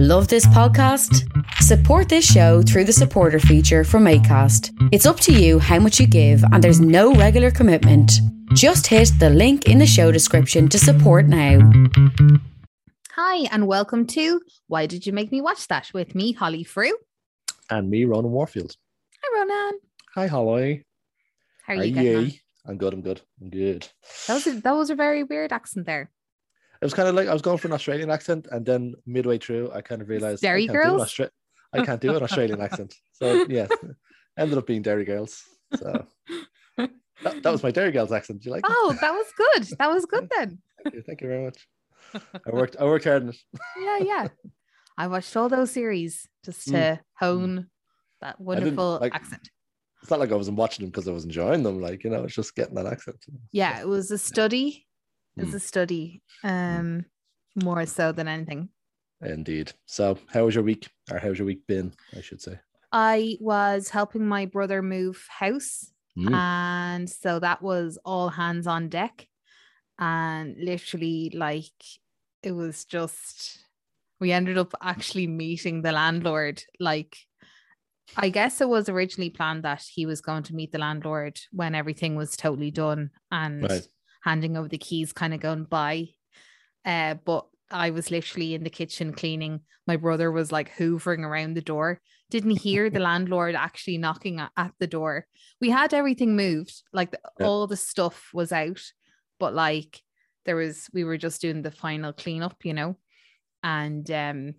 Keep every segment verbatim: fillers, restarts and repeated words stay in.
Love this podcast? Support this show through the supporter feature from Acast. It's up to you how much you give and there's no regular commitment. Just hit the link in the show description to support now. Hi and welcome to Why Did You Make Me Watch That? With me, Holly Frew. And me, Ronan Warfield. Hi, Ronan. Hi, Holly. How are you Hi, getting on? I'm good, I'm good, I'm good. That was, a, that was a very weird accent there. It was kind of like I was going for an Australian accent and then midway through I kind of realised I, Austra- I can't do an Australian accent. So yeah, ended up being Dairy Girls. So that, that was my Dairy Girls accent. Did you like it? Oh, that was good. That was good then. Thank you. Thank you very much. I worked I worked hard on it. Yeah, yeah. I watched all those series just to mm. hone that wonderful like, accent. It's not like I wasn't watching them because I was enjoying them. Like, you know, it's just getting that accent. Yeah, it was a study. It was a study, um, more so than anything. Indeed. So how was your week? Or how's your week been, I should say? I was helping my brother move house. Mm. And so that was all hands on deck. And literally, like, it was just, we ended up actually meeting the landlord. Like, I guess it was originally planned that he was going to meet the landlord when everything was totally done. And right. handing over the keys, kind of going by. Uh, but I was literally in the kitchen cleaning. My brother was like hoovering around the door. Didn't hear the landlord actually knocking at, at the door. We had everything moved. Like the, yeah. all the stuff was out. But like there was, we were just doing the final cleanup, you know. And um,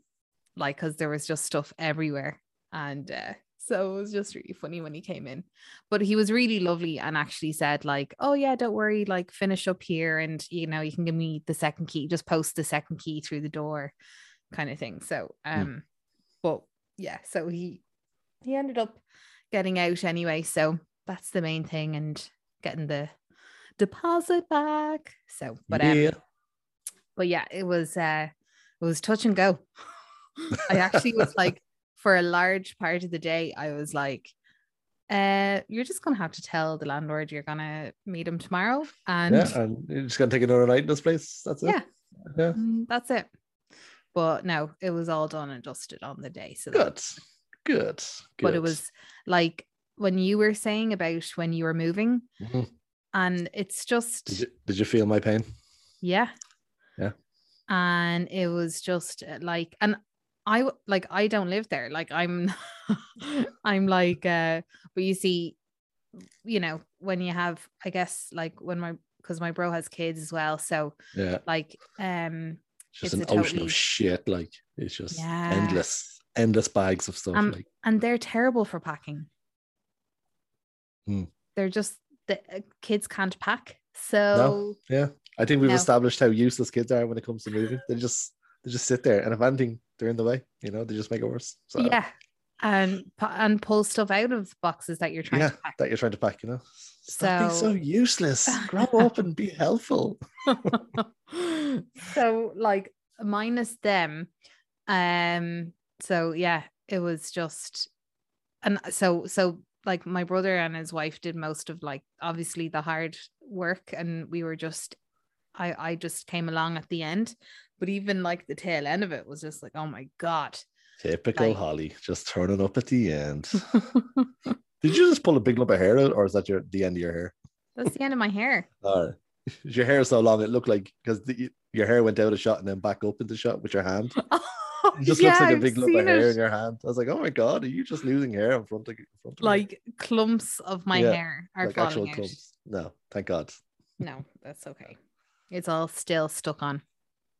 like, because there was just stuff everywhere. And uh, so it was just really funny when he came in, but he was really lovely and actually said like, oh yeah, don't worry, like finish up here. And, you know, you can give me the second key, just post the second key through the door kind of thing. So, um, yeah. but yeah, so he, he ended up getting out anyway. So that's the main thing, and getting the deposit back. So, but, um, yeah. but yeah, it was, uh, it was touch and go. I actually was like, for a large part of the day, I was like, uh, you're just going to have to tell the landlord you're going to meet him tomorrow. And, yeah, and you're just going to take another night in this place. That's it. Yeah, yeah. Mm, that's it. But no, it was all done and dusted on the day. So Good, that, good, good. But it was like when you were saying about when you were moving mm-hmm. and it's just... Did you, did you feel my pain? Yeah. Yeah. And it was just like... and. I like I don't live there. Like I'm I'm like uh but you see, you know, when you have, I guess, like when my, because my bro has kids as well, so yeah, like um it's just it's an ocean totally, of shit. Like it's just yeah. endless endless bags of stuff. Um, like and they're terrible for packing. Hmm. They're just the uh, kids can't pack. So no. yeah. I think we've no. established how useless kids are when it comes to moving. They just they just sit there, and if anything they're in the way, you know, they just make it worse. So yeah, and and pull stuff out of boxes that you're trying yeah, to pack. that you're trying to pack, you know. Stop so... being so useless. Grab up and be helpful. So like minus them, um. So yeah, it was just, and so so like my brother and his wife did most of like obviously the hard work, and we were just, I I just came along at the end. But even like the tail end of it was just like, oh my God. Typical like, Holly, just turning up at the end. Did you just pull a big lump of hair out, or is that your the end of your hair? That's the end of my hair. All right. Your hair is so long, it looked like, because your hair went out of shot and then back up into shot with your hand. Oh, it just yeah, looks like a big I've lump of hair it. in your hand. I was like, oh my God, are you just losing hair in front of, in front of like me? Clumps of my yeah, hair are like falling out. Clumps. No, thank God. No, that's okay. It's all still stuck on.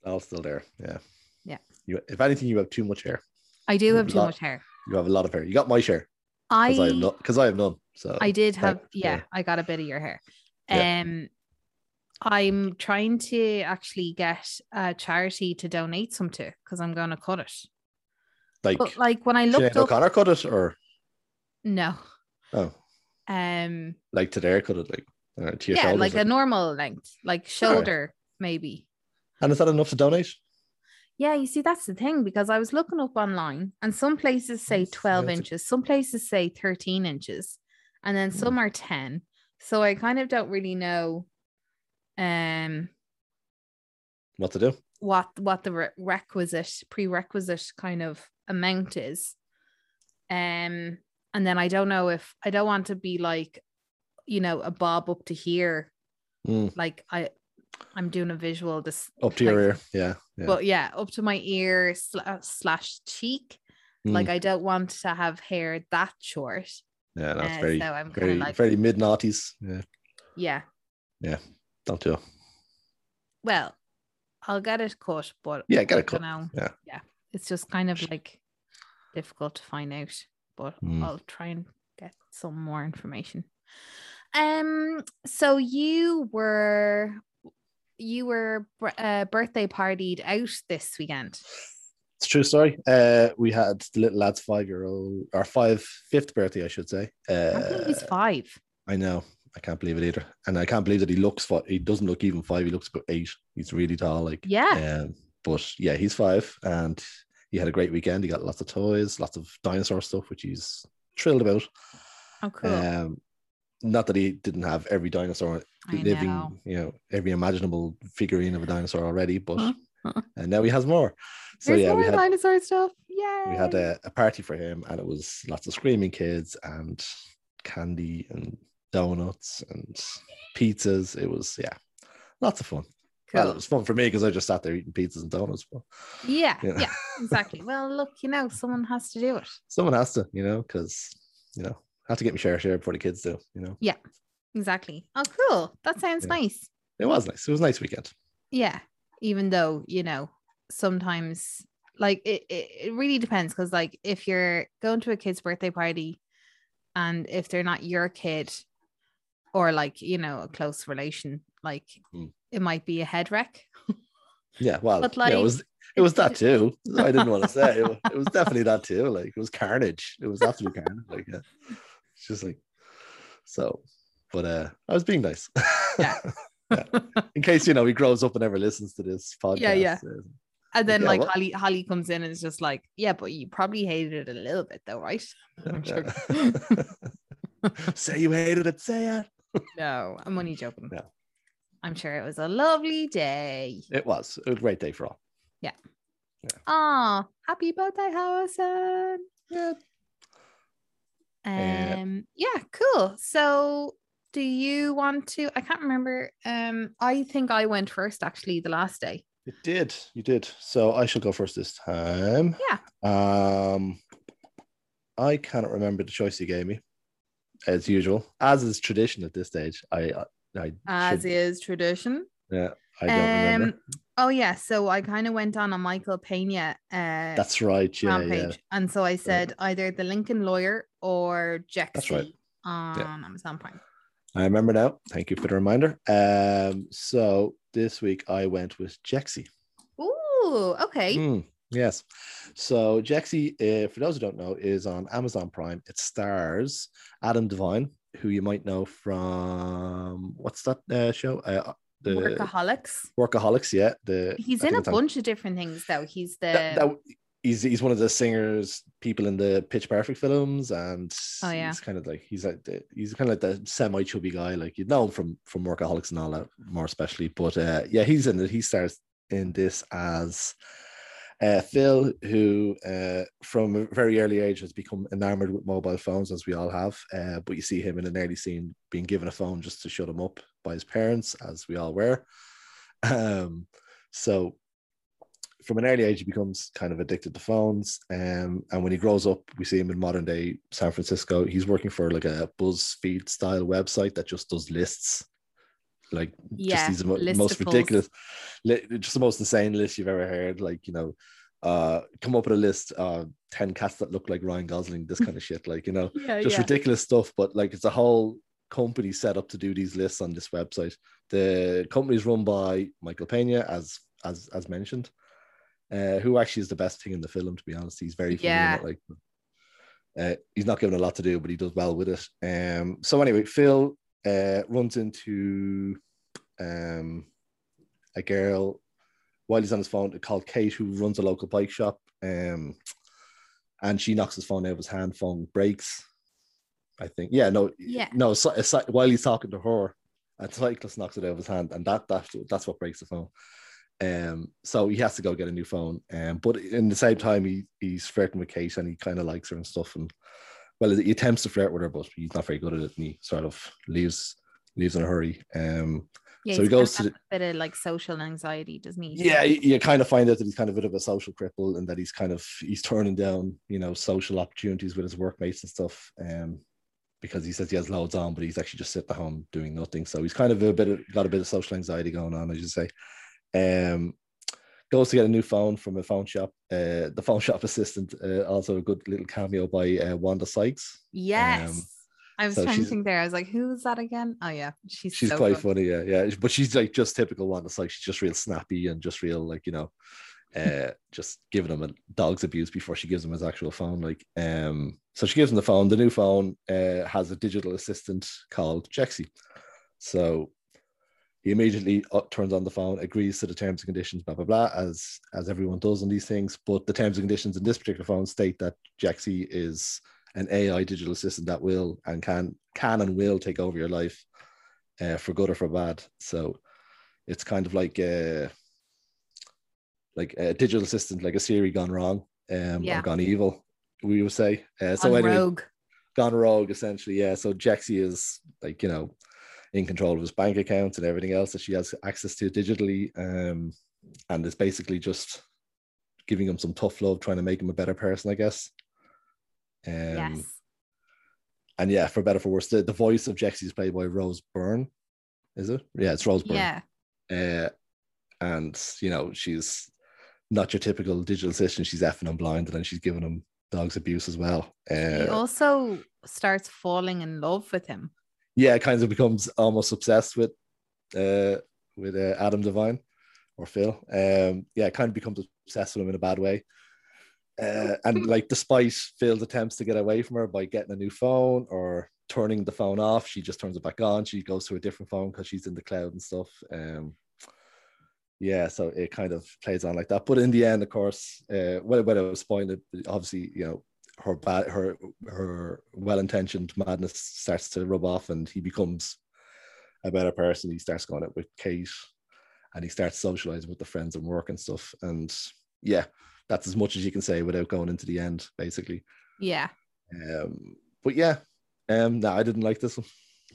All still there. Yeah. Yeah. You, if anything, you have too much hair. I do you have, have too lot, much hair. You have a lot of hair. You got my share. I because I, I have none. So I did have that, yeah, yeah, I got a bit of your hair. Yeah. Um I'm trying to actually get a charity to donate some to, because I'm gonna cut it. Like, but like when I looked up, O'Connor cut it or no. Oh. Um like today I cut it like uh, to your yeah, shoulders, like or... a normal length, like shoulder, right. maybe. And is that enough to donate? Yeah, you see, that's the thing, because I was looking up online and some places say twelve inches, some places say thirteen inches, and then some are ten. So I kind of don't really know um, what to do. what what the requisite prerequisite kind of amount is. Um, and then I don't know if I don't want to be like, you know, a bob up to here. Mm. Like I, I'm doing a visual this up to like, your ear, yeah, yeah. But yeah, up to my ear slash, slash cheek. Mm. Like I don't want to have hair that short. Yeah, that's uh, very, so I'm very, like, very mid noughties. Yeah. Yeah. Yeah. Don't do. Well, I'll get it cut, but yeah, get it cut. Yeah. Yeah. It's just kind of like difficult to find out, but mm. I'll try and get some more information. Um. So you were, you were uh, birthday partied out this weekend. It's a true story. Uh, we had the little lad's five-year-old, or five, fifth birthday, I should say. Uh, I think he's five. I know. I can't believe it either. And I can't believe that he looks five. He doesn't look even five. He looks about eight. He's really tall. Like, yeah. Um, but yeah, he's five. And he had a great weekend. He got lots of toys, lots of dinosaur stuff, which he's thrilled about. Oh, cool. Um, not that he didn't have every dinosaur living, know. you know, every imaginable figurine of a dinosaur already, but and now he has more. So There's yeah, more we had dinosaur stuff. Yeah, we had a, a party for him, and it was lots of screaming kids and candy and donuts and pizzas. It was yeah, lots of fun. Cool. Well, it was fun for me because I just sat there eating pizzas and donuts. But, yeah, you know. yeah, exactly. Well, look, you know, someone has to do it. Someone has to, you know, because you know, I have to get my share share before the kids do. You know. Yeah, exactly. Oh, cool. That sounds yeah. nice. It was nice. It was a nice weekend. Yeah. Even though, you know, sometimes like it, it really depends, because like if you're going to a kid's birthday party and if they're not your kid or like, you know, a close relation, like mm. it might be a head wreck. Yeah, well, but like, yeah, it was it was that too. I didn't want to say it. It was definitely that too. Like it was carnage. It was absolute carnage. Like yeah. It's just like so. But uh, I was being nice. Yeah. Yeah. In case, you know, he grows up and never listens to this podcast. Yeah, yeah. And then, yeah, like, what? Holly Holly comes in and is just like, yeah, but you probably hated it a little bit, though, right? I'm sure. Say you hated it, say it. No, I'm only joking. No. I'm sure it was a lovely day. It was. It was a great day for all. Yeah. Ah, yeah. Happy birthday, Harrison. Yeah. Um, yeah. yeah, cool. So... do you want to? I can't remember. Um, I think I went first actually the last day. It did. You did. So I shall go first this time. Yeah. Um, I cannot remember the choice you gave me, as usual, as is tradition at this stage. I, I, I as should, is tradition. Yeah, I don't um, remember. Oh yeah. So I kind of went on a Michael Pena. Uh, That's right. Yeah, rampage, yeah. And so I said yeah. either The Lincoln Lawyer or Jexi That's right. on yeah. Amazon Prime. I remember now. Thank you for the reminder. Um, so this week I went with Jexi. Ooh, okay. Mm, yes. So Jexi, uh, for those who don't know, is on Amazon Prime. It stars Adam Devine, who you might know from what's that uh, show? Uh, the Workaholics. Workaholics, yeah. The he's I in a bunch on... of different things, though. He's the that, that... He's he's one of the singers, people in the Pitch Perfect films, and oh, yeah. he's kind of like he's like the, he's kind of like the semi chubby guy, like you know him from from Workaholics and all that, more especially. But uh, yeah, he's in it. He stars in this as uh, Phil, who uh, from a very early age has become enamored with mobile phones, as we all have. Uh, but you see him in an early scene being given a phone just to shut him up by his parents, as we all were. Um, so. From an early age, he becomes kind of addicted to phones. Um, and when he grows up, we see him in modern day San Francisco. He's working for like a BuzzFeed style website that just does lists. Like yeah, just these list most ridiculous, li- just the most insane list you've ever heard. Like, you know, uh, come up with a list of uh, ten cats that look like Ryan Gosling, this kind of shit. Like, you know, yeah, just yeah. ridiculous stuff. But like, it's a whole company set up to do these lists on this website. The company is run by Michael Pena, as as as mentioned. Uh, who actually is the best thing in the film, to be honest. He's very funny. Yeah. In it, like, uh, he's not given a lot to do, but he does well with it. Um, so anyway, Phil uh, runs into um, a girl while he's on his phone called Kate, who runs a local bike shop. Um, and she knocks his phone out of his hand. Phone breaks, I think. Yeah, no, yeah. no. So, so, while he's talking to her, a cyclist knocks it out of his hand, and that, that that's what breaks the phone. Um, so he has to go get a new phone. Um, but in the same time, he he's flirting with Kate, and he kind of likes her and stuff. And well, he attempts to flirt with her, but he's not very good at it, and he sort of leaves leaves in a hurry. Um, yeah, so he goes to the, a bit of like social anxiety, doesn't he? Yeah, you, you kind of find out that he's kind of a bit of a social cripple, and that he's kind of he's turning down, you know, social opportunities with his workmates and stuff. Um, because he says he has loads on, but he's actually just sitting at home doing nothing. So he's kind of a bit of, got a bit of social anxiety going on, as you say. Um, goes to get a new phone from a phone shop. Uh, the phone shop assistant, uh, also a good little cameo by uh, Wanda Sykes. Yes, um, I was so trying to think there. I was like, who's that again? Oh yeah, she's she's so quite good. funny. Yeah, yeah, but she's like just typical Wanda Sykes. She's just real snappy and just real like you know, uh, just giving him a dog's abuse before she gives him his actual phone. Like, um, so she gives him the phone. The new phone uh, has a digital assistant called Jexi. So he immediately turns on the phone, agrees to the terms and conditions, blah, blah, blah, as as everyone does on these things. But the terms and conditions in this particular phone state that Jexi is an A I digital assistant that will and can can and will take over your life uh, for good or for bad. So it's kind of like a, like a digital assistant, like a Siri gone wrong um, yeah. or gone evil, we would say. Uh, so anyway, rogue. Gone rogue, essentially, yeah. So Jexi is like, you know, in control of his bank accounts and everything else that she has access to digitally, um, and is basically just giving him some tough love, trying to make him a better person, I guess. Um, yes. And yeah, for better for worse, the, the voice of Jexi is played by Rose Byrne, is it? Yeah, it's Rose Byrne. Yeah. Uh, and, you know, she's not your typical digital assistant. She's effing him blind, and then she's giving him dog's abuse as well. Uh, she also starts falling in love with him. Yeah, it kind of becomes almost obsessed with uh, with uh, Adam Devine or Phil. Um, yeah, it kind of becomes obsessed with him in a bad way. Uh, and like, despite Phil's attempts to get away from her by getting a new phone or turning the phone off, she just turns it back on. She goes to a different phone because she's in the cloud and stuff. Um, yeah, so it kind of plays on like that. But in the end, of course, uh, whether, whether it was spoiled, obviously, you know, her bad, her her well-intentioned madness starts to rub off, and he becomes a better person. He starts going out with Kate, and he starts socializing with the friends and work and stuff. And yeah, that's as much as you can say without going into the end, basically. Yeah. Um. But yeah, um. No, I didn't like this one.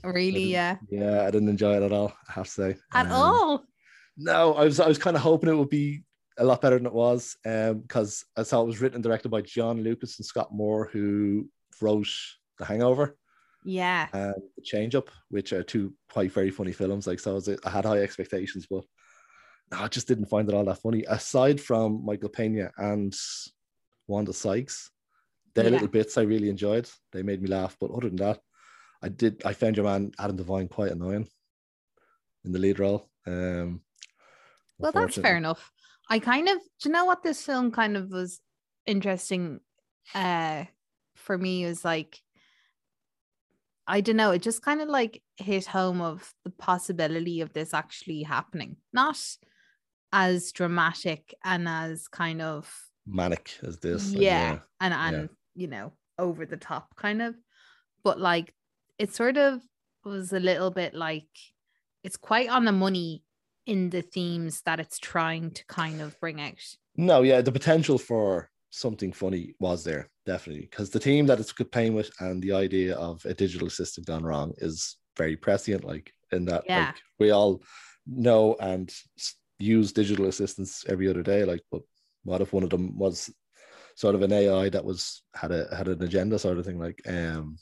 Really? Yeah. Yeah, I didn't enjoy it at all, I have to say. At um, all? No, I was I was kind of hoping it would be a lot better than it was, um, because I saw it was written and directed by John Lucas and Scott Moore, who wrote The Hangover, yeah, and The Change Up, which are two quite very funny films. Like, so I, was, I had high expectations, but no, I just didn't find it all that funny. Aside from Michael Pena and Wanda Sykes, their yeah. little bits I really enjoyed. They made me laugh, but other than that, I did. I found your man Adam Devine quite annoying in the lead role. Um, well, that's fair enough. I kind of, do you know what this film kind of was interesting uh, for me is like, I don't know, it just kind of like hit home of the possibility of this actually happening. Not as dramatic and as kind of manic as this. Yeah. yeah. And, and yeah. you know, over the top kind of, but like, it sort of was a little bit like, it's quite on the money in the themes that it's trying to kind of bring out. No, yeah, the potential for something funny was there, definitely, because the theme that it's playing with and the idea of a digital assistant gone wrong is very prescient, like, in that yeah. like, we all know and use digital assistants every other day, like, but what if one of them was sort of an A I that was had a had an agenda sort of thing, like, um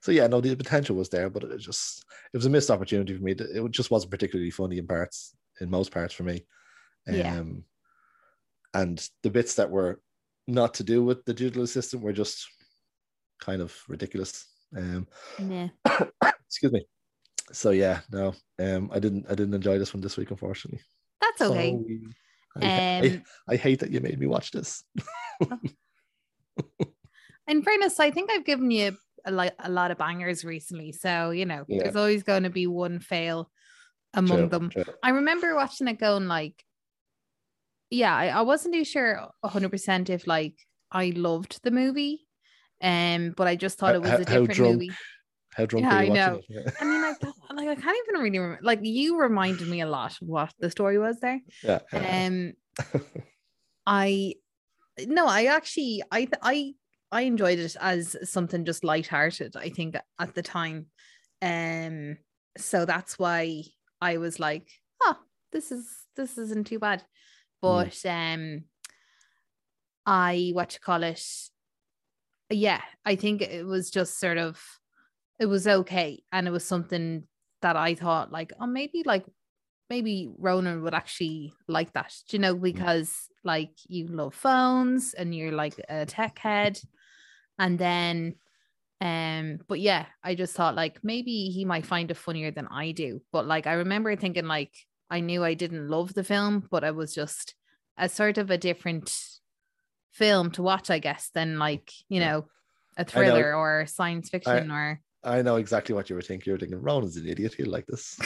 so yeah, no, the potential was there, but it just it was a missed opportunity for me. It just wasn't particularly funny in parts, in most parts for me. Um, yeah. And the bits that were not to do with the digital assistant were just kind of ridiculous. Um, yeah. Excuse me. So yeah, no, um, I didn't, I didn't enjoy this one this week, unfortunately. That's okay. So, I, um, I, I hate that you made me watch this. In fairness, I think I've given you a lot of bangers recently, so you know yeah. there's always going to be one fail among true, them true. I remember watching it going like yeah I, I wasn't too sure one hundred percent if like I loved the movie, um but I just thought it was how, a different how drunk, movie how drunk yeah, were you I watching know it? Yeah. I mean, like, that like I can't even really remember. Like you reminded me a lot of what the story was there. Yeah. Um, I no, I actually I I I enjoyed it as something just lighthearted, I think, at the time. Um, so that's why I was like, oh, this is this isn't too bad. But mm. um, I what you call it. Yeah, I think it was just sort of, it was okay. And it was something that I thought like, oh, maybe like, maybe Ronan would actually like that, you know, because like you love phones and you're like a tech head. And then, um, but yeah, I just thought like, maybe he might find it funnier than I do. But like, I remember thinking like, I knew I didn't love the film, but it was just a sort of a different film to watch, I guess, than like, you know, a thriller or science fiction. I, or I know exactly what you were thinking. You were thinking Ronan's an idiot, he'll like this.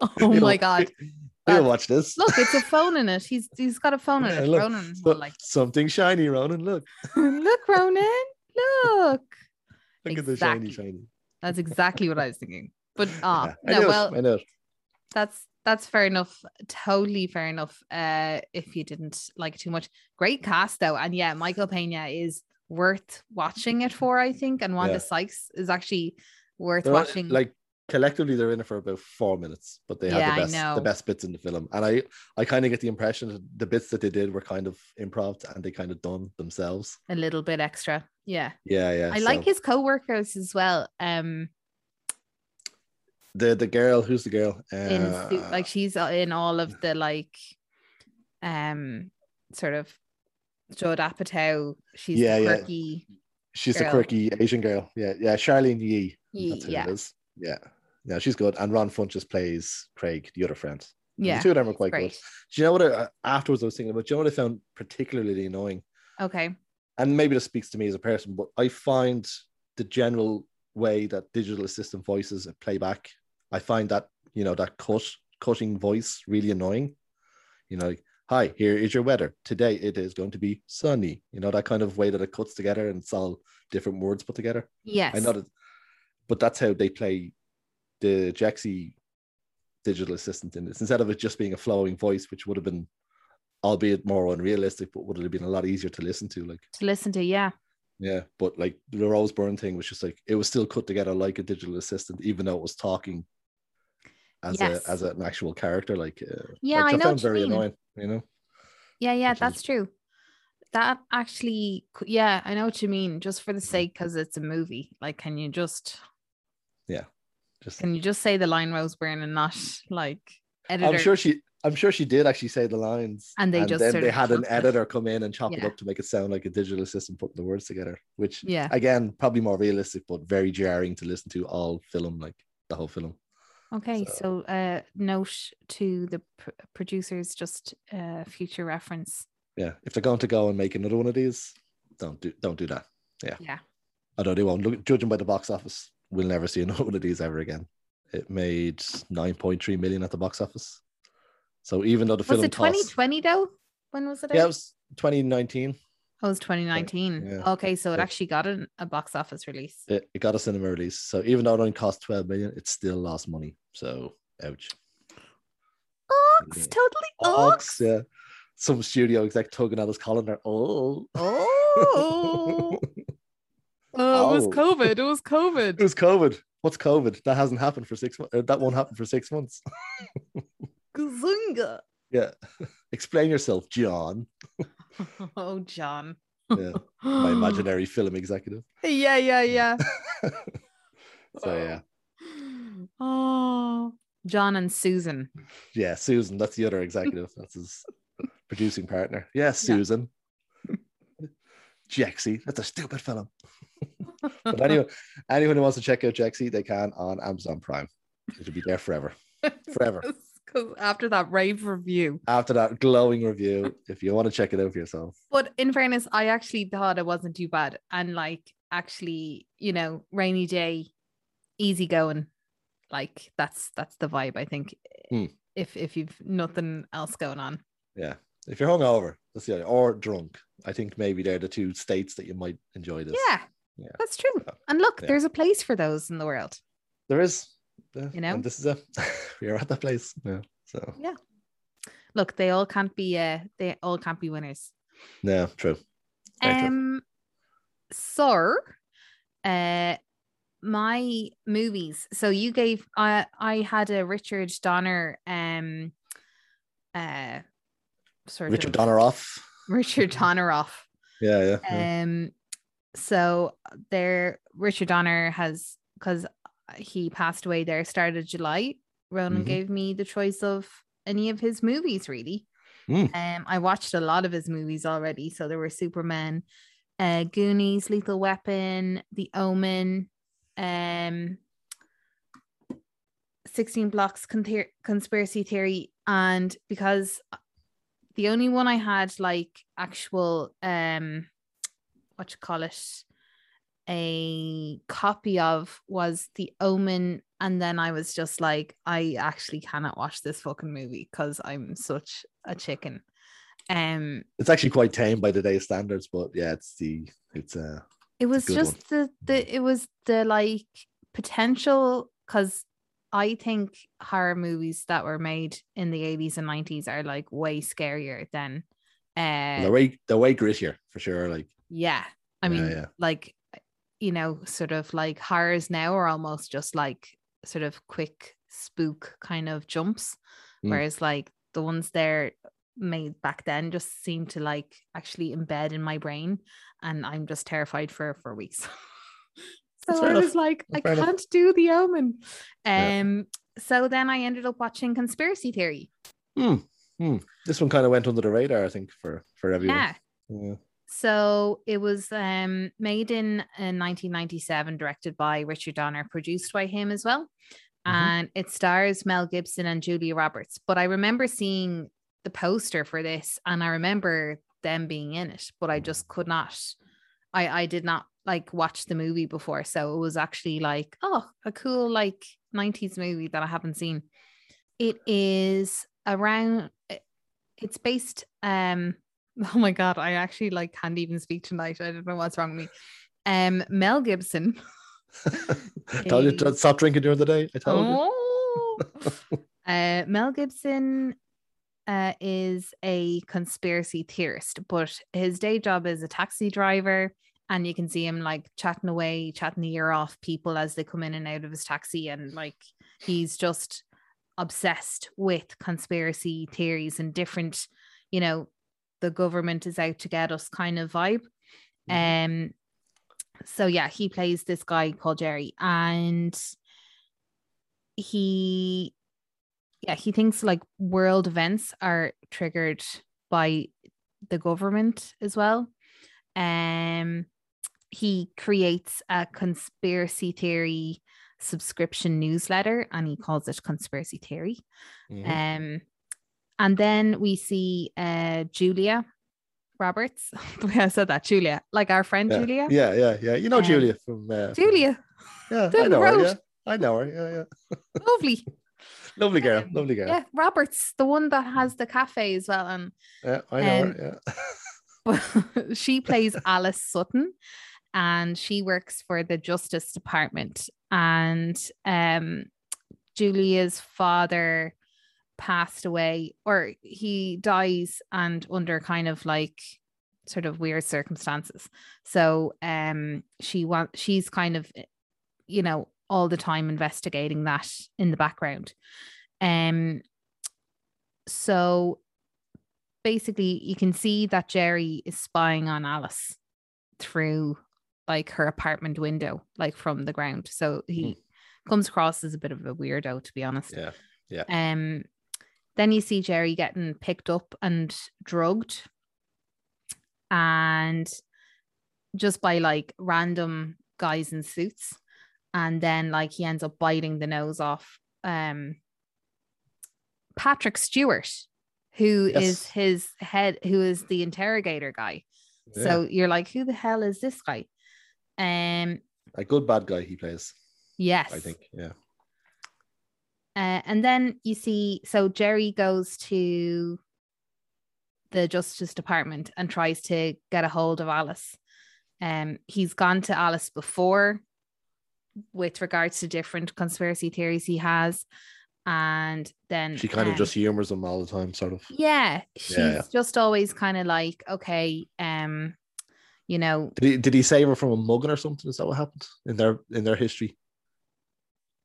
Oh he'll, my god, he'll um, watch this. Look, it's a phone in it. He's he's got a phone in yeah, it. Look, Ronan will like something shiny, Ronan. Look. Look, Ronan. Look. Look exactly. at the shiny shiny. That's exactly what I was thinking. But ah, uh, yeah, no, well, I know. That's That's fair enough. Totally fair enough. Uh, if you didn't like it too much. Great cast though. And yeah, Michael Pena is worth watching it for, I think. And Wanda yeah. Sykes is actually worth they're watching. On, like collectively they're in it for about four minutes, but they yeah, had the best the best bits in the film. And I, I kind of get the impression that the bits that they did were kind of improv and they kind of done themselves. A little bit extra. Yeah. Yeah, yeah. I so. like his co-workers as well. Um The the girl, who's the girl? Uh, in, like she's in all of the like, um, sort of Judd Apatow. She's yeah, quirky. Yeah. She's girl. the quirky Asian girl. Yeah, yeah. Charlyne Yi. Ye, that's who yeah. it is. Yeah. No, she's good. And Ron Funches plays Craig, the other friend. Yeah. The two of them are quite great. good. Do you know what? I, afterwards, I was thinking about. Do you know what I found particularly annoying? Okay. And maybe this speaks to me as a person, but I find the general way that digital assistant voices play back. I find that, you know, that cut, cutting voice really annoying. You know, like, hi, here is your weather. Today it is going to be sunny. You know, that kind of way that it cuts together and it's all different words put together. Yes. I know that, but that's how they play the Jexi digital assistant in this. Instead of it just being a flowing voice, which would have been, albeit more unrealistic, but would have been a lot easier to listen to. Like To listen to, yeah. Yeah, but like the Rose Byrne thing was just like, it was still cut together like a digital assistant, even though it was talking as yes. a as an actual character, like uh, yeah which I know found very mean. annoying, you know. Yeah, yeah, which that's is... true. That actually, yeah, I know what you mean. Just for the sake, because it's a movie. Like, can you just, yeah, just can you just say the line Rose Byrne and not like editor? I'm sure she, I'm sure she did actually say the lines, and they and just then they had an editor it. come in and chop yeah. it up to make it sound like a digital assistant putting the words together. Which, yeah, again, probably more realistic, but very jarring to listen to all film, like the whole film. Okay, so, so uh, note to the pr- producers, just uh, future reference. Yeah, if they're going to go and make another one of these, don't do don't do that. Yeah, yeah. Although they won't. Look, judging by the box office, we'll never see another one of these ever again. It made nine point three million at the box office. So even though the was film was it twenty twenty cost... though, when was it? Yeah, out? It was twenty nineteen. Oh, it was twenty nineteen. Yeah. Okay, so it, it actually got an, a box office release. It, it got a cinema release. So even though it only cost twelve million, it still lost money. So ouch. Ox, yeah. totally ox. Yeah, some studio exec tugging at his colander. Oh, oh, oh! oh. It was COVID. It was COVID. It was COVID. What's COVID? That hasn't happened for six months. That won't happen for six months. Gazunga. Yeah. Explain yourself, John. Oh, John. Yeah. My imaginary film executive. Yeah, yeah, yeah. So, yeah. Oh, John and Susan. Yeah, Susan. That's the other executive. That's his producing partner. Yeah, Susan. Yeah. Jexi. That's a stupid film. But anyway, anyone who wants to check out Jexi, they can on Amazon Prime. It'll be there forever. Forever. After that rave review, after that glowing review, if you want to check it out for yourself. But in fairness, I actually thought it wasn't too bad, and like actually, you know, rainy day, easy going, like that's that's the vibe. I think mm. if if you've nothing else going on, yeah. If you're hungover, that's the other, or drunk, I think maybe they're the two states that you might enjoy this. Yeah, Yeah, that's true. So, and look, yeah. there's a place for those in the world. There is. Yeah. You know, and this is a we are at that place. Yeah. So yeah, look, they all can't be. Uh, they all can't be winners. No, true. Very um, true. So, uh, my movies. So you gave. I uh, I had a Richard Donner. Um, uh, sort Richard of Donner off. Richard Donner off. Yeah, yeah. Um, yeah. So there, Richard Donner has, because he passed away there, started of July. Ronan mm-hmm. gave me the choice of any of his movies, really. Mm. Um, I watched a lot of his movies already. So there were Superman, uh, Goonies, Lethal Weapon, The Omen, um, sixteen Blocks, con- Conspiracy Theory. And because the only one I had like actual... um. what you call it, a copy of was The Omen. And then I was just like, I actually cannot watch this fucking movie because I'm such a chicken. Um, It's actually quite tame by today's standards, but yeah, it's the, it's a, uh, it was a just one. the, the, it was the like potential, because I think horror movies that were made in the eighties and nineties are like way scarier than, uh, they're way, they're way grittier for sure. Like, yeah, I mean, yeah, yeah. like, you know, sort of like horrors now are almost just like sort of quick spook kind of jumps, mm. whereas like the ones there made back then just seem to like actually embed in my brain, and I'm just terrified for for weeks. So I was like, I can't do The Omen. Um, yeah. So then I ended up watching Conspiracy Theory. Mm. Mm. This one kind of went under the radar, I think, for for everyone. Yeah. yeah. So it was um, made in uh, nineteen ninety-seven, directed by Richard Donner, produced by him as well. Mm-hmm. And it stars Mel Gibson and Julia Roberts. But I remember seeing the poster for this and I remember them being in it, but I just could not, I, I did not like watch the movie before. So it was actually like, oh, a cool like nineties movie that I haven't seen. It is around, it's based... um. Oh my God, I actually like can't even speak tonight. I don't know what's wrong with me. Um, Mel Gibson. I told you to stop drinking during the day. I told oh. you. uh, Mel Gibson uh, is a conspiracy theorist, but his day job is a taxi driver. And you can see him like chatting away, chatting the ear off people as they come in and out of his taxi. And like he's just obsessed with conspiracy theories and different, you know, the government is out to get us kind of vibe. Um, so yeah, he plays this guy called Jerry, and he, yeah, he thinks like world events are triggered by the government as well. Um, he creates a conspiracy theory subscription newsletter, and he calls it Conspiracy Theory. Mm-hmm. Um. And then we see uh, Julia Roberts. The way I said that, Julia, like our friend yeah. Julia. Yeah, yeah, yeah. You know um, Julia from uh, Julia. Yeah, I know her. Yeah, I know her. Yeah, yeah. Lovely, lovely girl. Um, lovely girl. Yeah, Roberts, the one that has the cafe as well. And yeah, I know um, her. Yeah. She plays Alice Sutton, and she works for the Justice Department. And um, Julia's father passed away, or he dies, and under kind of like sort of weird circumstances. So um she wants she's kind of, you know, all the time investigating that in the background. Um so basically you can see that Jerry is spying on Alice through like her apartment window, like from the ground. So he mm. comes across as a bit of a weirdo, to be honest. Yeah. Yeah. Um Then you see Jerry getting picked up and drugged, and just by like random guys in suits. And then like he ends up biting the nose off um, Patrick Stewart, who yes. is his head, who is the interrogator guy. Yeah. So you're like, who the hell is this guy? Um, a good bad guy he plays. Yes. I think, yeah. Uh, and then you see, so Jerry goes to the Justice Department and tries to get a hold of Alice. Um, he's gone to Alice before with regards to different conspiracy theories he has. And then she kind um, of just humors him all the time, sort of. Yeah. She's yeah. just always kind of like, okay, um, you know. Did he, did he save her from a mugging or something? Is that what happened in their in their history?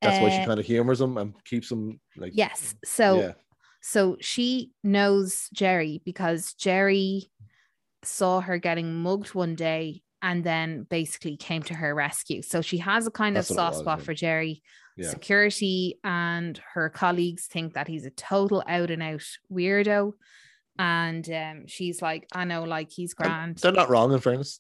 That's uh, why she kind of humors him and keeps him like. Yes. So yeah. so she knows Jerry because Jerry saw her getting mugged one day and then basically came to her rescue. So she has a kind That's of soft was, spot yeah. for Jerry. Yeah. Security and her colleagues think that he's a total out and out weirdo, and um, she's like, I know, like, he's grand. They're not wrong, in fairness.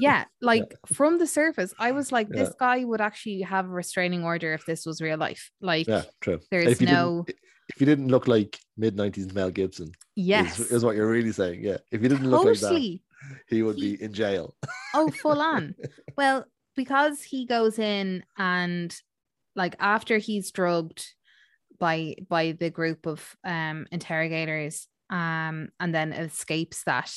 yeah like yeah. From the surface I was like, this yeah. guy would actually have a restraining order if this was real life. Like yeah, true. There's if no if you didn't look like mid nineties Mel Gibson, yes is, is what you're really saying. Yeah if you didn't look totally. like that, he would he... be in jail. Oh, full on. Well, because he goes in and like after he's drugged by by the group of um, interrogators um, and then escapes that,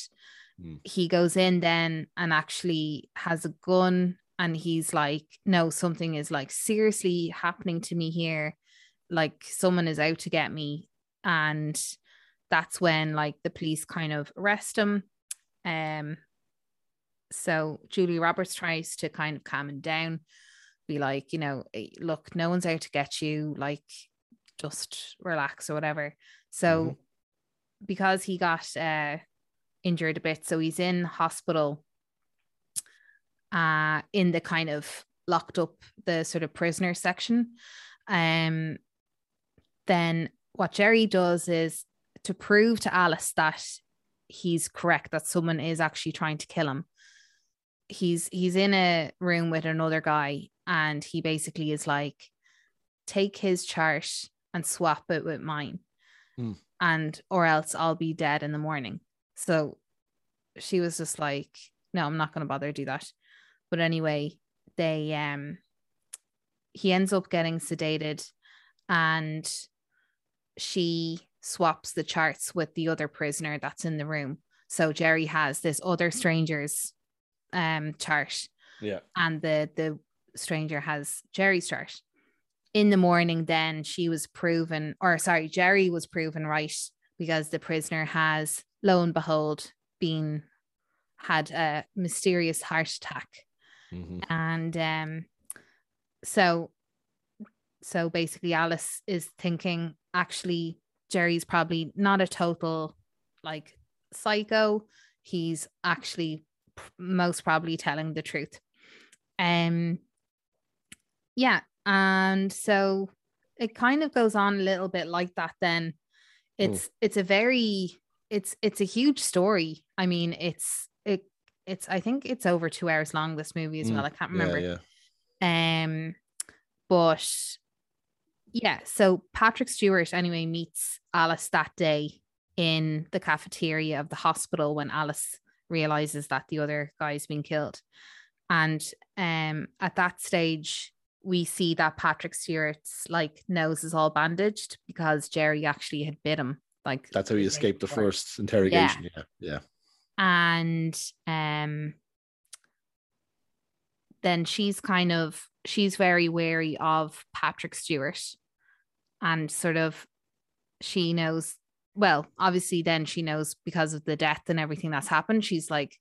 mm. he goes in then and actually has a gun and he's like, no, something is like seriously happening to me here. Like someone is out to get me. And that's when like the police kind of arrest him. Um, so Julia Roberts tries to kind of calm him down. Be like, you know, look, no one's out to get you, like, just relax or whatever. So mm-hmm. because he got uh, injured a bit, so he's in hospital uh, in the kind of locked up, the sort of prisoner section. Um, then what Jerry does is to prove to Alice that he's correct, that someone is actually trying to kill him. He's he's in a room with another guy and he basically is like, take his chart and swap it with mine mm. and or else I'll be dead in the morning. So she was just like, no, I'm not going to bother to do that. But anyway, they um he ends up getting sedated and she swaps the charts with the other prisoner that's in the room. So Jerry has this other stranger's um chart yeah and the the stranger has Jerry's chart. In the morning then she was proven or sorry Jerry was proven right because the prisoner has, lo and behold, been had a mysterious heart attack. Mm-hmm. And um so so basically Alice is thinking, actually Jerry's probably not a total like psycho, he's actually most probably telling the truth. Um yeah and so it kind of goes on a little bit like that. Then it's Ooh. it's a very it's it's a huge story. I mean it's it it's I think it's over two hours long, this movie as mm. well. I can't remember. yeah, yeah. Um but yeah so Patrick Stewart anyway meets Alice that day in the cafeteria of the hospital when Alice realizes that the other guy's been killed. And um at that stage we see that Patrick Stewart's like nose is all bandaged because Jerry actually had bit him. Like that's how he escaped the first interrogation. Yeah. Yeah. yeah. And um then she's kind of she's very wary of Patrick Stewart and sort of she knows. Well, obviously then she knows because of the death and everything that's happened. She's like,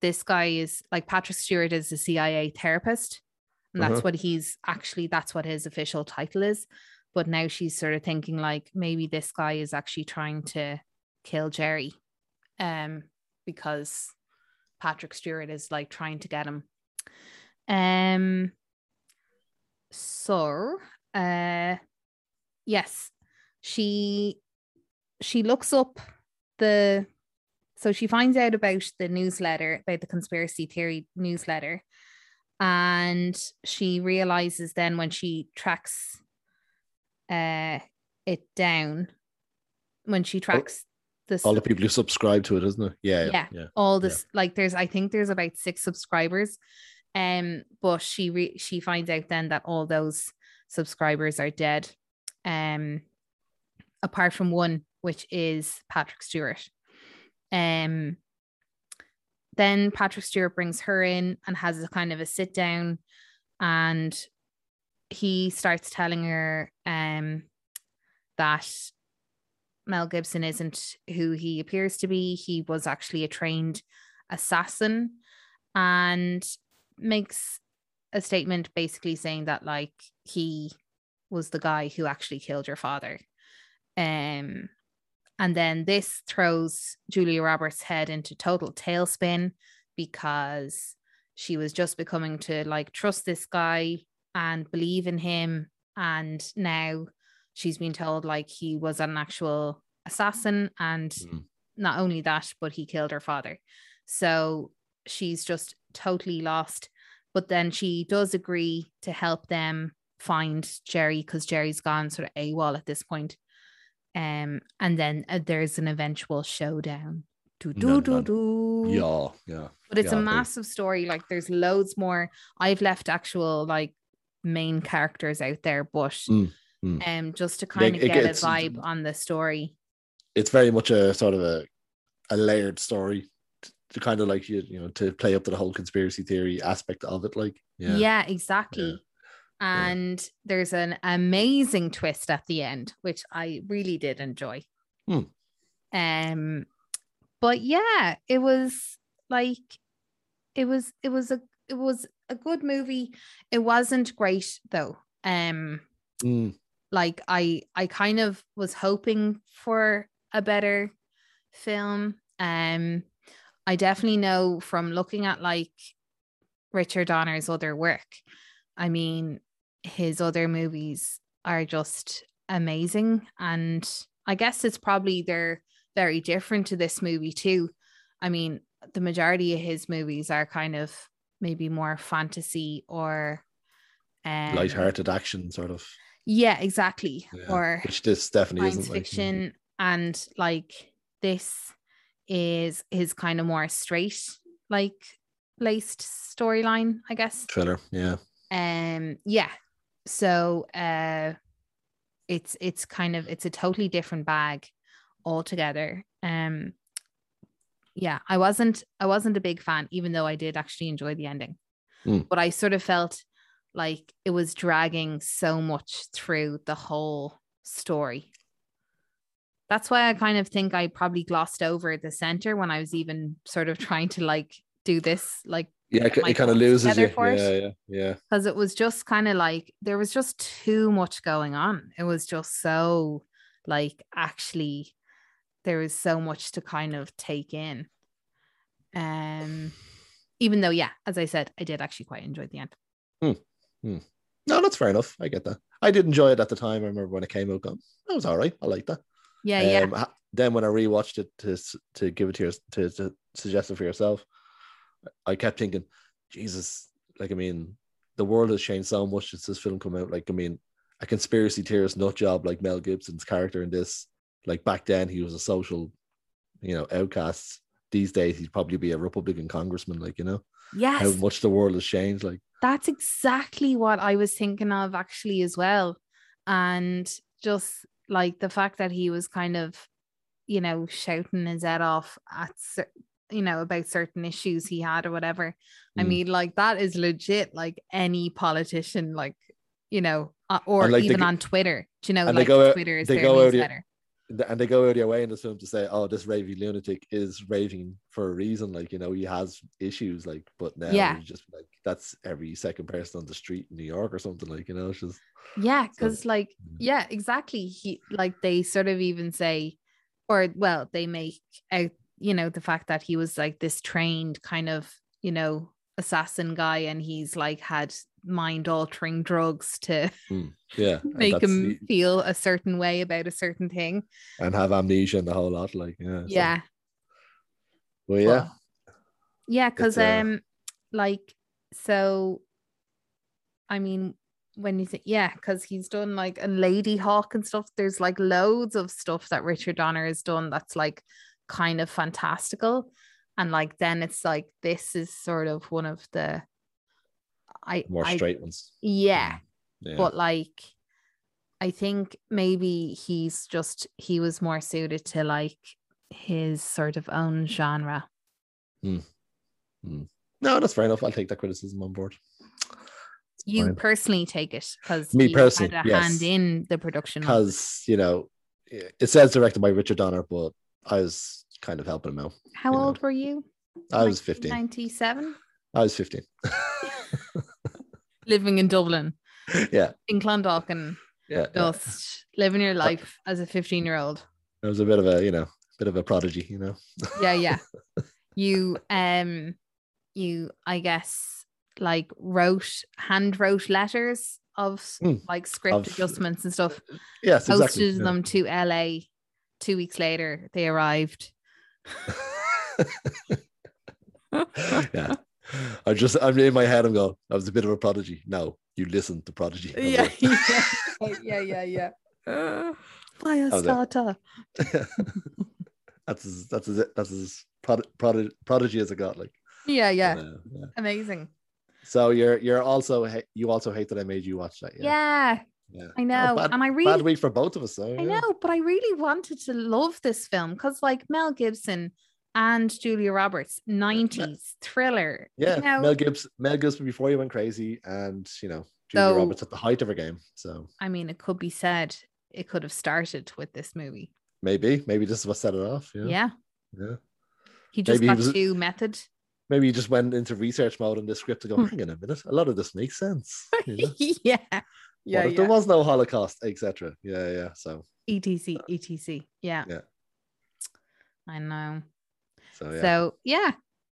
this guy is like Patrick Stewart is a C I A therapist. And that's uh-huh. what he's actually, that's what his official title is. But now she's sort of thinking like, maybe this guy is actually trying to kill Jerry um, because Patrick Stewart is like trying to get him. Um. So, uh, yes, she... She looks up the, so she finds out about the newsletter, about the conspiracy theory newsletter. And she realizes then when she tracks uh, it down, when she tracks all, the all the people who subscribe to it, isn't it? Yeah. Yeah. yeah all this, yeah. Like there's, I think there's about six subscribers. Um, but she, re- she finds out then that all those subscribers are dead. Um, apart from one, which is Patrick Stewart. Um, then Patrick Stewart brings her in and has a kind of a sit down, and he starts telling her um, that Mel Gibson isn't who he appears to be. He was actually a trained assassin, and makes a statement basically saying that, like, he was the guy who actually killed your father. Um, and then this throws Julia Roberts' head into total tailspin, because she was just becoming to, like, trust this guy and believe in him, and now she's been told, like, he was an actual assassin, and mm. not only that, but he killed her father. So she's just totally lost. But then she does agree to help them find Jerry, because Jerry's gone sort of AWOL at this point. Um, and then uh, there's an eventual showdown. Do, do, do, do. Yeah, yeah. But it's yeah, a massive they... story. Like, there's loads more. I've left actual, like, main characters out there, but mm, mm. um, just to kind it, of get it, a vibe on the story. It's very much a sort of a a layered story. To kind of, like, you you know, to play up to the whole conspiracy theory aspect of it, like yeah, yeah exactly yeah. And yeah. there's an amazing twist at the end, which I really did enjoy. hmm. Um but yeah, it was like it was it was a it was a good movie. It wasn't great though. um mm. Like, I I kind of was hoping for a better film. um I definitely know from looking at, like, Richard Donner's other work, I mean, his other movies are just amazing. And I guess it's probably they're very different to this movie too. I mean, the majority of his movies are kind of maybe more fantasy or um, lighthearted action sort of. Yeah, exactly. Yeah, or which this definitely isn't. Science fiction, like. And like this is his kind of more straight, like, laced storyline, I guess. Thriller, yeah. Um, yeah. So uh it's it's kind of it's a totally different bag altogether. Um yeah, I wasn't I wasn't a big fan, even though I did actually enjoy the ending. Mm. But I sort of felt like it was dragging so much through the whole story. That's why I kind of think I probably glossed over the center when I was even sort of trying to, like, do this, like, yeah, it, it kind of loses you. Yeah, it. yeah, yeah. Because it was just kind of like there was just too much going on. It was just so, like, actually there was so much to kind of take in. Um, even though, yeah, as I said, I did actually quite enjoy the end. Hmm. Hmm. No, that's fair enough. I get that. I did enjoy it at the time. I remember when it came out, going, that was all right. I liked that. Yeah, um, yeah. Then when I rewatched it to to give it to, your, to to suggest it for yourself, I kept thinking, Jesus, like, I mean, the world has changed so much since this film came out. Like, I mean, a conspiracy theorist nutjob like Mel Gibson's character in this, like, back then he was a social, you know, outcast. These days he'd probably be a Republican congressman, like, you know. Yes. How much the world has changed, like. That's exactly what I was thinking of actually as well, and just. Like, the fact that he was kind of, you know, shouting his head off at, you know, about certain issues he had or whatever. Mm. I mean, like, that is legit, like, any politician, like, you know, or like even they, on Twitter, do you know, like, out, Twitter is their newsletter. And they go out of your way in this film to say, oh, this raving lunatic is raving for a reason. Like, you know, he has issues, like, but now yeah. you just, like, that's every second person on the street in New York or something, like, you know, it's just. Yeah, because so, like, yeah, exactly. He, like, they sort of even say, or, well, they make out, you know, the fact that he was, like, this trained kind of, you know, assassin guy, and he's, like, had mind-altering drugs to mm, yeah make him the, feel a certain way about a certain thing and have amnesia and the whole lot, like yeah yeah so. well yeah well, yeah because uh, um like so I mean when you think yeah because he's done like a Lady Hawk and stuff, there's like loads of stuff that Richard Donner has done that's like kind of fantastical, and like then it's like this is sort of one of the I, more straight I, ones yeah. yeah but like I think maybe he's just he was more suited to like his sort of own genre. mm. Mm. No, that's fair enough. I'll take that criticism on board. It's you fine. Personally take it because me you personally had a yes. hand in the production because you know it says directed by Richard Donner, but I was kind of helping him out. How old know. were you? I was fifteen. Ninety-seven. I was fifteen. Living in Dublin. Yeah. In Clondalkin. Yeah. Just yeah. living your life but, as a fifteen-year-old. It was a bit of a, you know, bit of a prodigy, you know. Yeah, yeah. You, um, you, I guess, like wrote, hand wrote letters of mm, like script of, adjustments and stuff. Yes, posted exactly. Posted them yeah. to L A. Two weeks later, they arrived. Yeah. I just, I'm in my head, I'm going, I was a bit of a prodigy. No, you listen to Prodigy. Yeah, yeah, yeah, yeah, yeah. Uh, Fire starter. That's as, that's as it. That's as prod, prod, prodigy as I got. Like, yeah, yeah, and, uh, yeah. Amazing. So you're you're also you also hate that I made you watch that. Yeah, yeah, yeah. I know. Oh, bad, and I really bad week for both of us. Though. I yeah. know, but I really wanted to love this film because like Mel Gibson. And Julia Roberts, nineties thriller. Yeah, you know? Mel Gibson. Mel Gibson before he went crazy, and you know Julia so, Roberts at the height of her game. So I mean, it could be said it could have started with this movie. Maybe, maybe this is what set it off. Yeah, yeah. yeah. He just maybe got he was, too method. Maybe he just went into research mode in the script to go. Hang on a minute, a lot of this makes sense. You know? yeah, yeah. What if yeah. there was no Holocaust, et cetera. Yeah, yeah. So etc. etc. Yeah. Yeah. I know. So yeah. so yeah,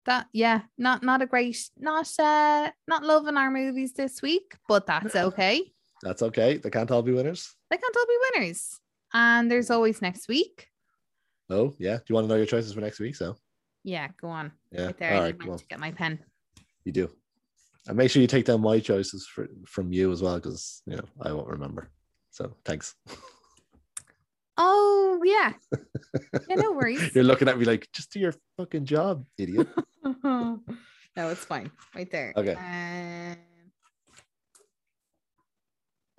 that yeah, not not a great, not uh, not loving our movies this week, but that's okay. That's okay. They can't all be winners. They can't all be winners, and there's always next week. Oh yeah, do you want to know your choices for next week? So yeah, go on. Yeah, right there. All right, I need to get my pen. You do, and make sure you take down my choices for, from you as well, because you know I won't remember. So thanks. Oh yeah, yeah, no worries. You're looking at me like, just do your fucking job, idiot. No, it's fine, right there. Okay. Um,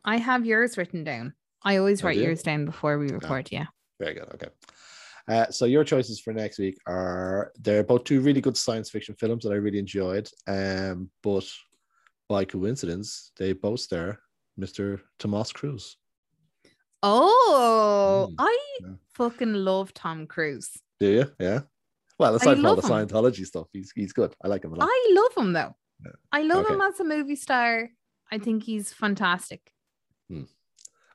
I have yours written down. I always oh, write do yours down before we record. Oh, yeah. Very good. Okay. Uh, so your choices for next week are they're both two really good science fiction films that I really enjoyed. Um, but by coincidence, they both star Mister Tom Cruise. Oh, mm, I yeah. fucking love Tom Cruise. Do you? Yeah. Well, aside from all the Scientology him. stuff, he's he's good. I like him a lot. I love him though. Yeah. I love okay. him as a movie star. I think he's fantastic. Hmm.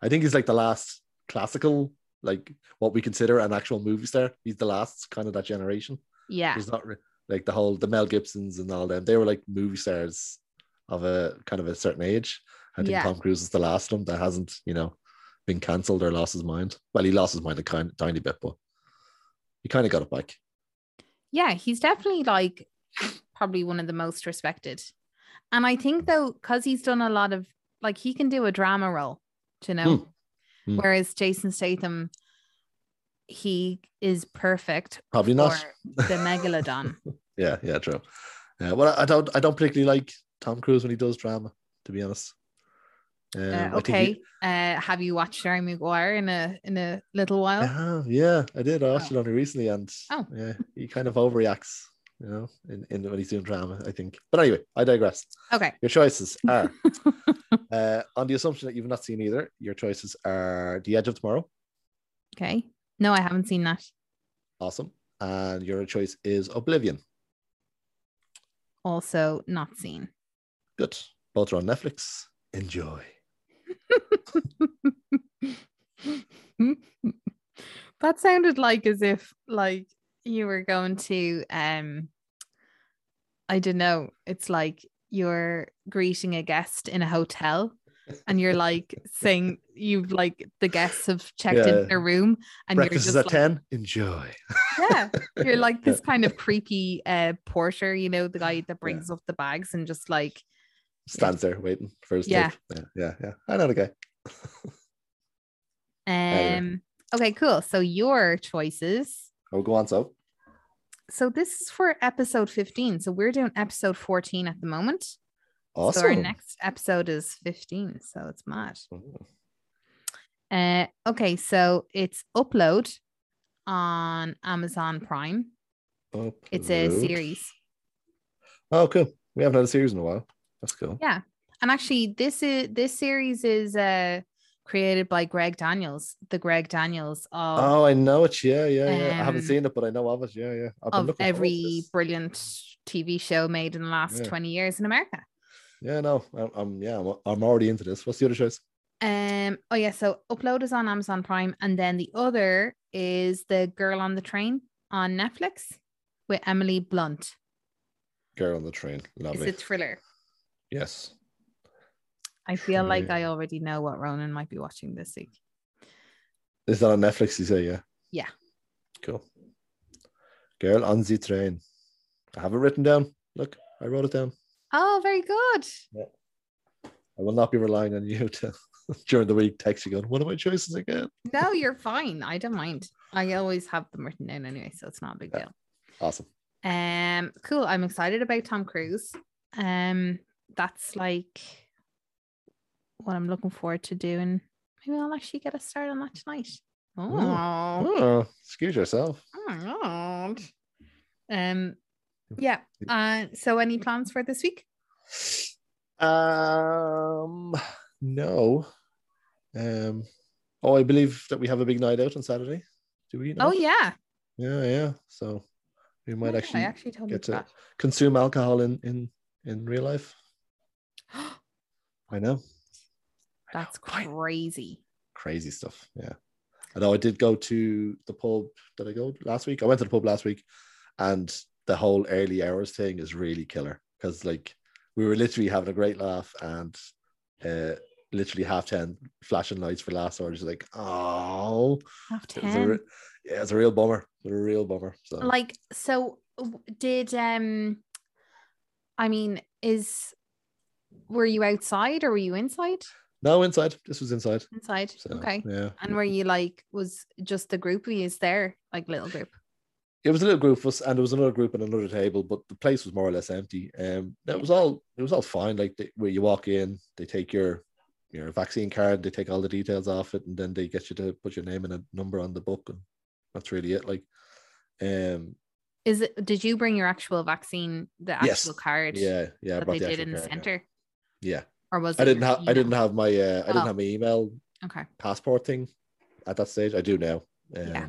I think he's like the last classical, like what we consider an actual movie star. He's the last kind of that generation. Yeah. He's not re- like the whole the Mel Gibsons and all them. They were like movie stars of a kind of a certain age. I think yeah. Tom Cruise is the last one that hasn't, you know, been cancelled or lost his mind. Well, he lost his mind a kind, tiny bit, but he kind of got it back. Yeah, he's definitely like probably one of the most respected. And I think though, because he's done a lot of like he can do a drama role, you know, mm. whereas Jason Statham, he is perfect. Probably not for the megalodon. yeah, yeah, true. Yeah, well, I don't, I don't particularly like Tom Cruise when he does drama, to be honest. Um, uh, okay. He, uh, have you watched Jerry Maguire in a in a little while? Yeah, yeah I did. I watched oh. it only recently, and oh. yeah, he kind of overreacts, you know, in, in when he's doing drama, I think. But anyway, I digress. Okay. Your choices are, uh, on the assumption that you've not seen either, your choices are The Edge of Tomorrow. Okay. No, I haven't seen that. Awesome. And your choice is Oblivion. Also not seen. Good. Both are on Netflix. Enjoy. That sounded like as if like you were going to um I don't know, it's like you're greeting a guest in a hotel and you're like saying you've like the guests have checked yeah. into their room and breakfast you're just is at like, ten enjoy. Yeah, you're like this kind of creepy uh porter, you know, the guy that brings yeah. up the bags and just like stands yeah. there waiting for his yeah. yeah, yeah, yeah. I know the guy. um. Anyway. Okay. Cool. So your choices. Oh, go on. So. So this is for episode fifteen. So we're doing episode fourteen at the moment. Awesome. So our next episode is fifteen. So it's mad. Oh. Uh. Okay. So it's Upload on Amazon Prime. Upload. It's a series. Oh, cool. We haven't had a series in a while. That's cool. Yeah. And actually, this is this series is uh, created by Greg Daniels, the Greg Daniels of... Oh, I know it. Yeah, yeah, yeah. Um, I haven't seen it, but I know of it. Yeah, yeah. I've of been every brilliant T V show made in the last yeah. twenty years in America. Yeah, no. I'm, I'm yeah, I'm, I'm already into this. What's the other shows? Um. Oh, yeah. So Upload is on Amazon Prime. And then the other is The Girl on the Train on Netflix with Emily Blunt. Girl on the Train. Lovely. It's a thriller. Yes. I feel like I already know what Ronan might be watching this week. Is that on Netflix, you say? Yeah. Yeah. Cool. Girl on the Train. I have it written down. Look, I wrote it down. Oh, very good. Yeah. I will not be relying on you to during the week text you going, what are my choices again? No, you're fine. I don't mind. I always have them written down anyway, so it's not a big yeah. deal. Awesome. Um, cool. I'm excited about Tom Cruise. Um, that's like what I'm looking forward to doing. Maybe I'll actually get a start on that tonight. Oh, Ooh. Ooh. Excuse yourself. Oh my God. Um, yeah. Uh, so any plans for this week? Um, no. Um, oh, I believe that we have a big night out on Saturday. Do we? Not? Oh yeah. Yeah, yeah. So we might oh, actually, I actually totally get to that. consume alcohol in in in real life. I know. That's crazy. Crazy stuff. Yeah. I know I did go to the pub that I go last week. I went to the pub last week and the whole early hours thing is really killer because like we were literally having a great laugh and uh, literally half ten flashing lights for last hour. Just like, oh, half ten. It was a re- yeah, it's a real bummer. It was a real bummer. So like, so did, um, I mean, is, were you outside or were you inside? No, inside. This was inside. Inside. So, okay. Yeah. And were you like, was just the group we is there, like little group? It was a little group of us, and there was another group and another table, but the place was more or less empty. Um, it was all it was all fine. Like they, where you walk in, they take your your vaccine card, they take all the details off it, and then they get you to put your name and a number on the book, and that's really it. Like, um, is it? Did you bring your actual vaccine, the actual yes. card? Yeah, yeah. That they the did in the card, center. Yeah. yeah. Or was I didn't have email? I didn't have my uh, I oh. didn't have my email okay. passport thing at that stage. I do now. Um, yeah.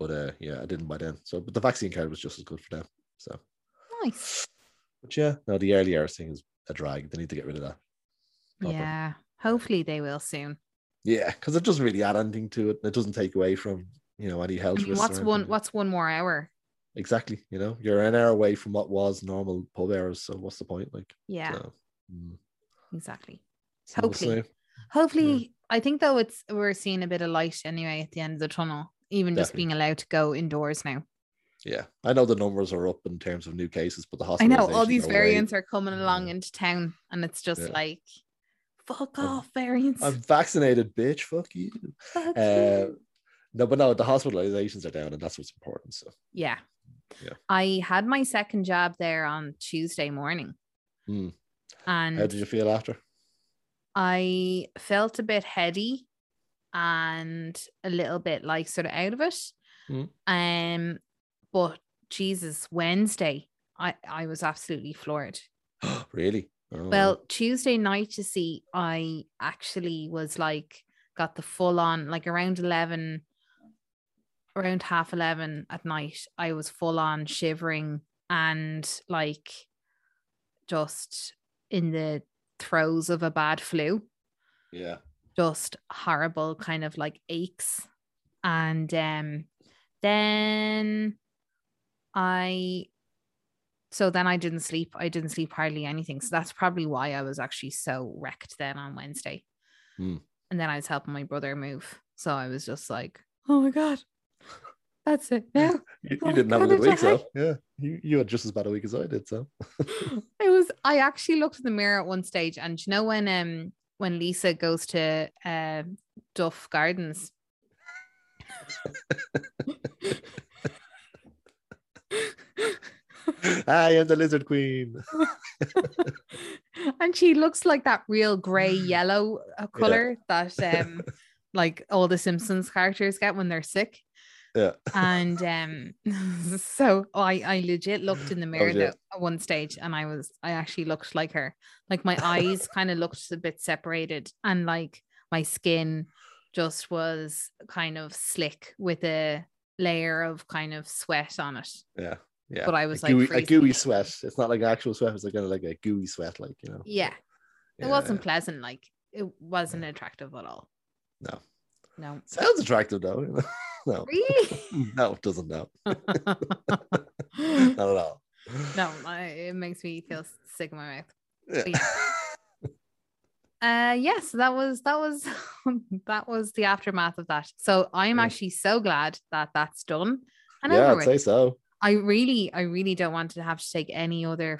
But uh, yeah, I didn't by then. So but the vaccine card was just as good for them. So nice. But yeah, no, the early hours thing is a drag. They need to get rid of that. Not yeah. Them. Hopefully they will soon. Yeah, because it doesn't really add anything to it. It doesn't take away from, you know, any health I mean, risks. What's one what's one more hour? Exactly. You know, you're an hour away from what was normal pub hours. So what's the point? Like yeah. So, mm. Exactly. So hopefully, we'll hopefully, yeah. I think though it's we're seeing a bit of light anyway at the end of the tunnel. Even Definitely. just being allowed to go indoors now. Yeah, I know the numbers are up in terms of new cases, but the hospitalizations. I know all these are variants way... are coming along yeah. into town, and it's just yeah. like, fuck I'm, off variants. I'm vaccinated, bitch. Fuck you. Fuck uh, you. No, but no, the hospitalizations are down, and that's what's important. So yeah, yeah. I had my second jab there on Tuesday morning. Mm. And how did you feel after? I felt a bit heady and a little bit like sort of out of it. Mm. Um, but Jesus, Wednesday, I, I was absolutely floored. Really? Oh. Well, Tuesday night, you see, I actually was like, got the full on, like around eleven, around half eleven at night, I was full on shivering and like just... in the throes of a bad flu. Yeah. Just horrible kind of like aches. And um, then I, so then I didn't sleep. I didn't sleep hardly anything. So that's probably why I was actually so wrecked then on Wednesday. Mm. And then I was helping my brother move. So I was just like, oh my God, that's it now. you, you didn't have a good week, so yeah. You you had just as bad a week as I did, so it was. I actually looked in the mirror at one stage, and you know when um when Lisa goes to uh, Duff Gardens, I am the lizard queen, and she looks like that real grey yellow color yeah. that um like all the Simpsons characters get when they're sick. Yeah. And um, so I, I legit looked in the mirror oh, yeah. at one stage, and I was, I actually looked like her. Like my eyes kind of looked a bit separated, and like my skin just was kind of slick with a layer of kind of sweat on it. Yeah. Yeah. But I was a like gooey, a gooey sweat. It's not like actual sweat. It's like kind of like a gooey sweat, like, you know. Yeah. yeah. It wasn't pleasant. Like it wasn't yeah. attractive at all. No. No. Sounds attractive though. No. Really? No, it doesn't know. Not at all. No, I, it makes me feel sick in my mouth. Yeah. yeah. Uh yes, yeah, so that was that was that was the aftermath of that. So I'm yeah. actually so glad that that's done. And yeah, I'd say so. I really, I really don't want to have to take any other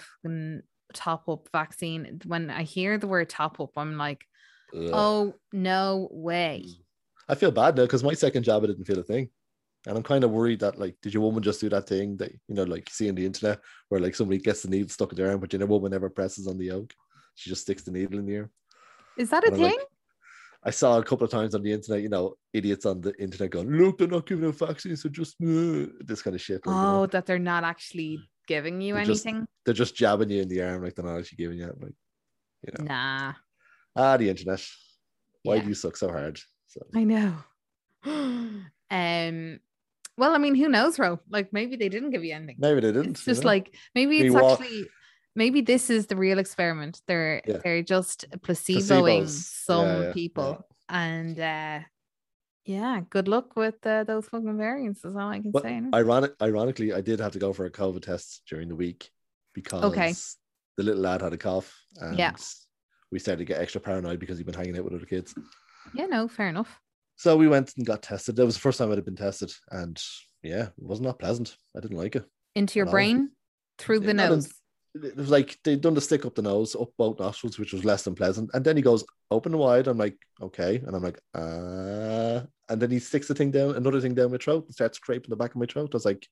top up vaccine. When I hear the word top up, I'm like, ugh. Oh no way. I feel bad now because my second jab, I didn't feel a thing. And I'm kind of worried that, like, did your woman just do that thing that, you know, like you see on the internet where, like, somebody gets the needle stuck in their arm, but, you know, woman never presses on the yolk. She just sticks the needle in the arm. Is that and a I'm thing? Like, I saw a couple of times on the internet, you know, idiots on the internet going, look, they're not giving out vaccines, so just uh, this kind of shit. Like, oh, you know, that they're not actually giving you they're anything? Just, they're just jabbing you in the arm, like they're not actually giving you it. Like, you know. Nah. Ah, the internet. Why yeah. do you suck so hard? So. I know. um. Well, I mean, who knows, Ro? Like, maybe they didn't give you anything. Maybe they didn't. It's just know? like maybe it's walk- actually maybe this is the real experiment. They're yeah. they're just placeboing Placebos. some yeah, yeah, people, yeah. and uh, yeah, good luck with uh, those fucking variants. Is all I can but say. No? Ironic, ironically, I did have to go for a COVID test during the week because okay. the little lad had a cough, and yeah. we started to get extra paranoid because he'd been hanging out with other kids. Yeah, no, fair enough. So we went and got tested. That was the first time I'd have been tested, and yeah, it wasn't that pleasant. I didn't like it. Into your brain, through the nose. It was like they'd done the stick up the nose, up both nostrils, which was less than pleasant. And then he goes open and wide. I'm like, okay, and I'm like, ah. And then he sticks the thing down, another thing down my throat, and starts scraping the back of my throat. I was like,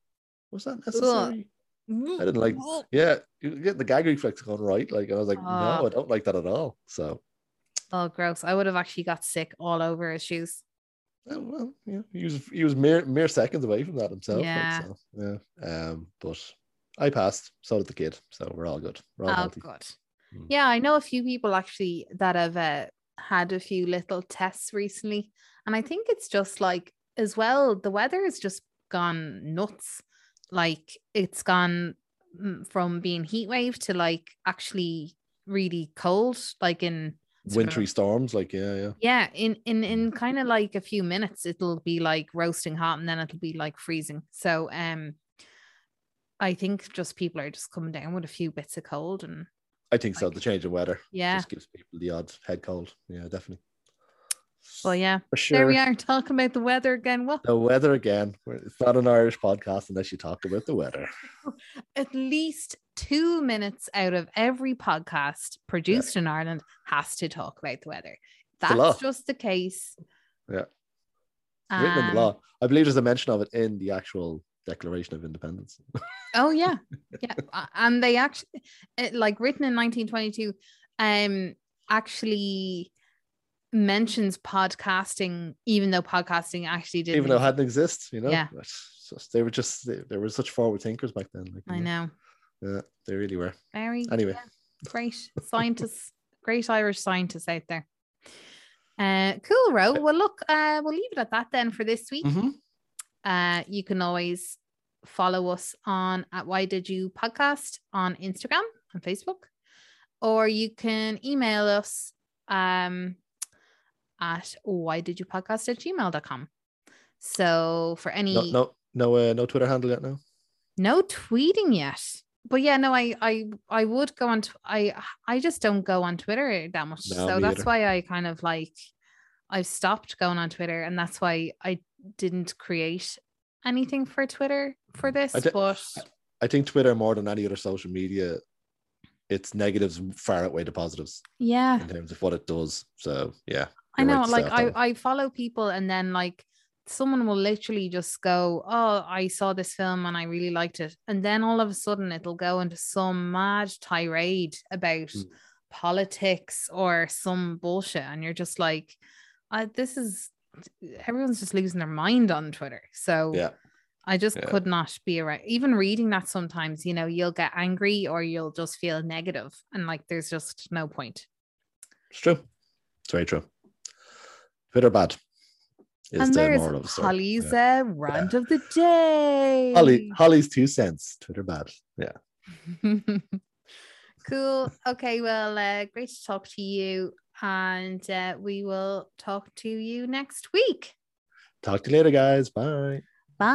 was that necessary? Ugh. I didn't like. Yeah, you get the gag reflex going right. Like, and I was like, uh. no, I don't like that at all. So. Oh, gross. I would have actually got sick all over his shoes. Oh, well, yeah. He was he was mere mere seconds away from that himself. Yeah. So, yeah. Um, but I passed, so did the kid. So we're all good. We're all oh, healthy. Good. Mm. Yeah, I know a few people actually that have uh, had a few little tests recently. And I think it's just like, as well, the weather has just gone nuts. Like, it's gone from being heat wave to, like, actually really cold, like in... wintry storms, like yeah yeah yeah in in in kind of like a few minutes it'll be like roasting hot, and then it'll be like freezing. So um I think just people are just coming down with a few bits of cold, and I think like, so the change of weather yeah just gives people the odd head cold. Yeah, definitely. Well, yeah, for sure. There we are talking about the weather again. What the weather again? It's not an Irish podcast unless you talk about the weather. At least two minutes out of every podcast produced yeah. in Ireland has to talk about the weather. That's the just the case. Yeah, um, written in the law. I believe there's a mention of it in the actual Declaration of Independence. Oh yeah, yeah, and they actually it, like written in nineteen twenty-two. Um, actually. Mentions podcasting, even though podcasting actually didn't even though it hadn't exist, you know. Yeah, just, they were just they, they were such forward thinkers back then. Like, I know. know. Yeah, they really were. Very anyway, yeah, great scientists, great Irish scientists out there. Uh, cool, Ro. Well, look, uh, we'll leave it at that then for this week. Mm-hmm. Uh, you can always follow us on at Why Did You Podcast on Instagram and Facebook, or you can email us. Um. At whydidyoupodcast at gmail dot com. So for any no no no, uh, no Twitter handle yet now. No tweeting yet. But yeah, no, I I I would go on. T- I I just don't go on Twitter that much. No, so that's either. why I kind of like I've stopped going on Twitter, and that's why I didn't create anything for Twitter for this. I th- but I think Twitter more than any other social media, its negatives far outweigh the positives. Yeah. In terms of what it does. So yeah. I know, like I, I follow people, and then like someone will literally just go, oh, I saw this film and I really liked it. And then all of a sudden it'll go into some mad tirade about mm. politics or some bullshit. And you're just like, I, this is everyone's just losing their mind on Twitter. So yeah. I just yeah. could not be around. Even reading that sometimes, you know, you'll get angry or you'll just feel negative, and like there's just no point. It's true. It's very true. Good or bad. Is and the there's moral of the story. Holly's yeah. uh, rant yeah. of the day. Holly, Holly's two cents. Twitter bad. Yeah. Cool. Okay. Well, uh, great to talk to you, and uh, we will talk to you next week. Talk to you later, guys. Bye. Bye.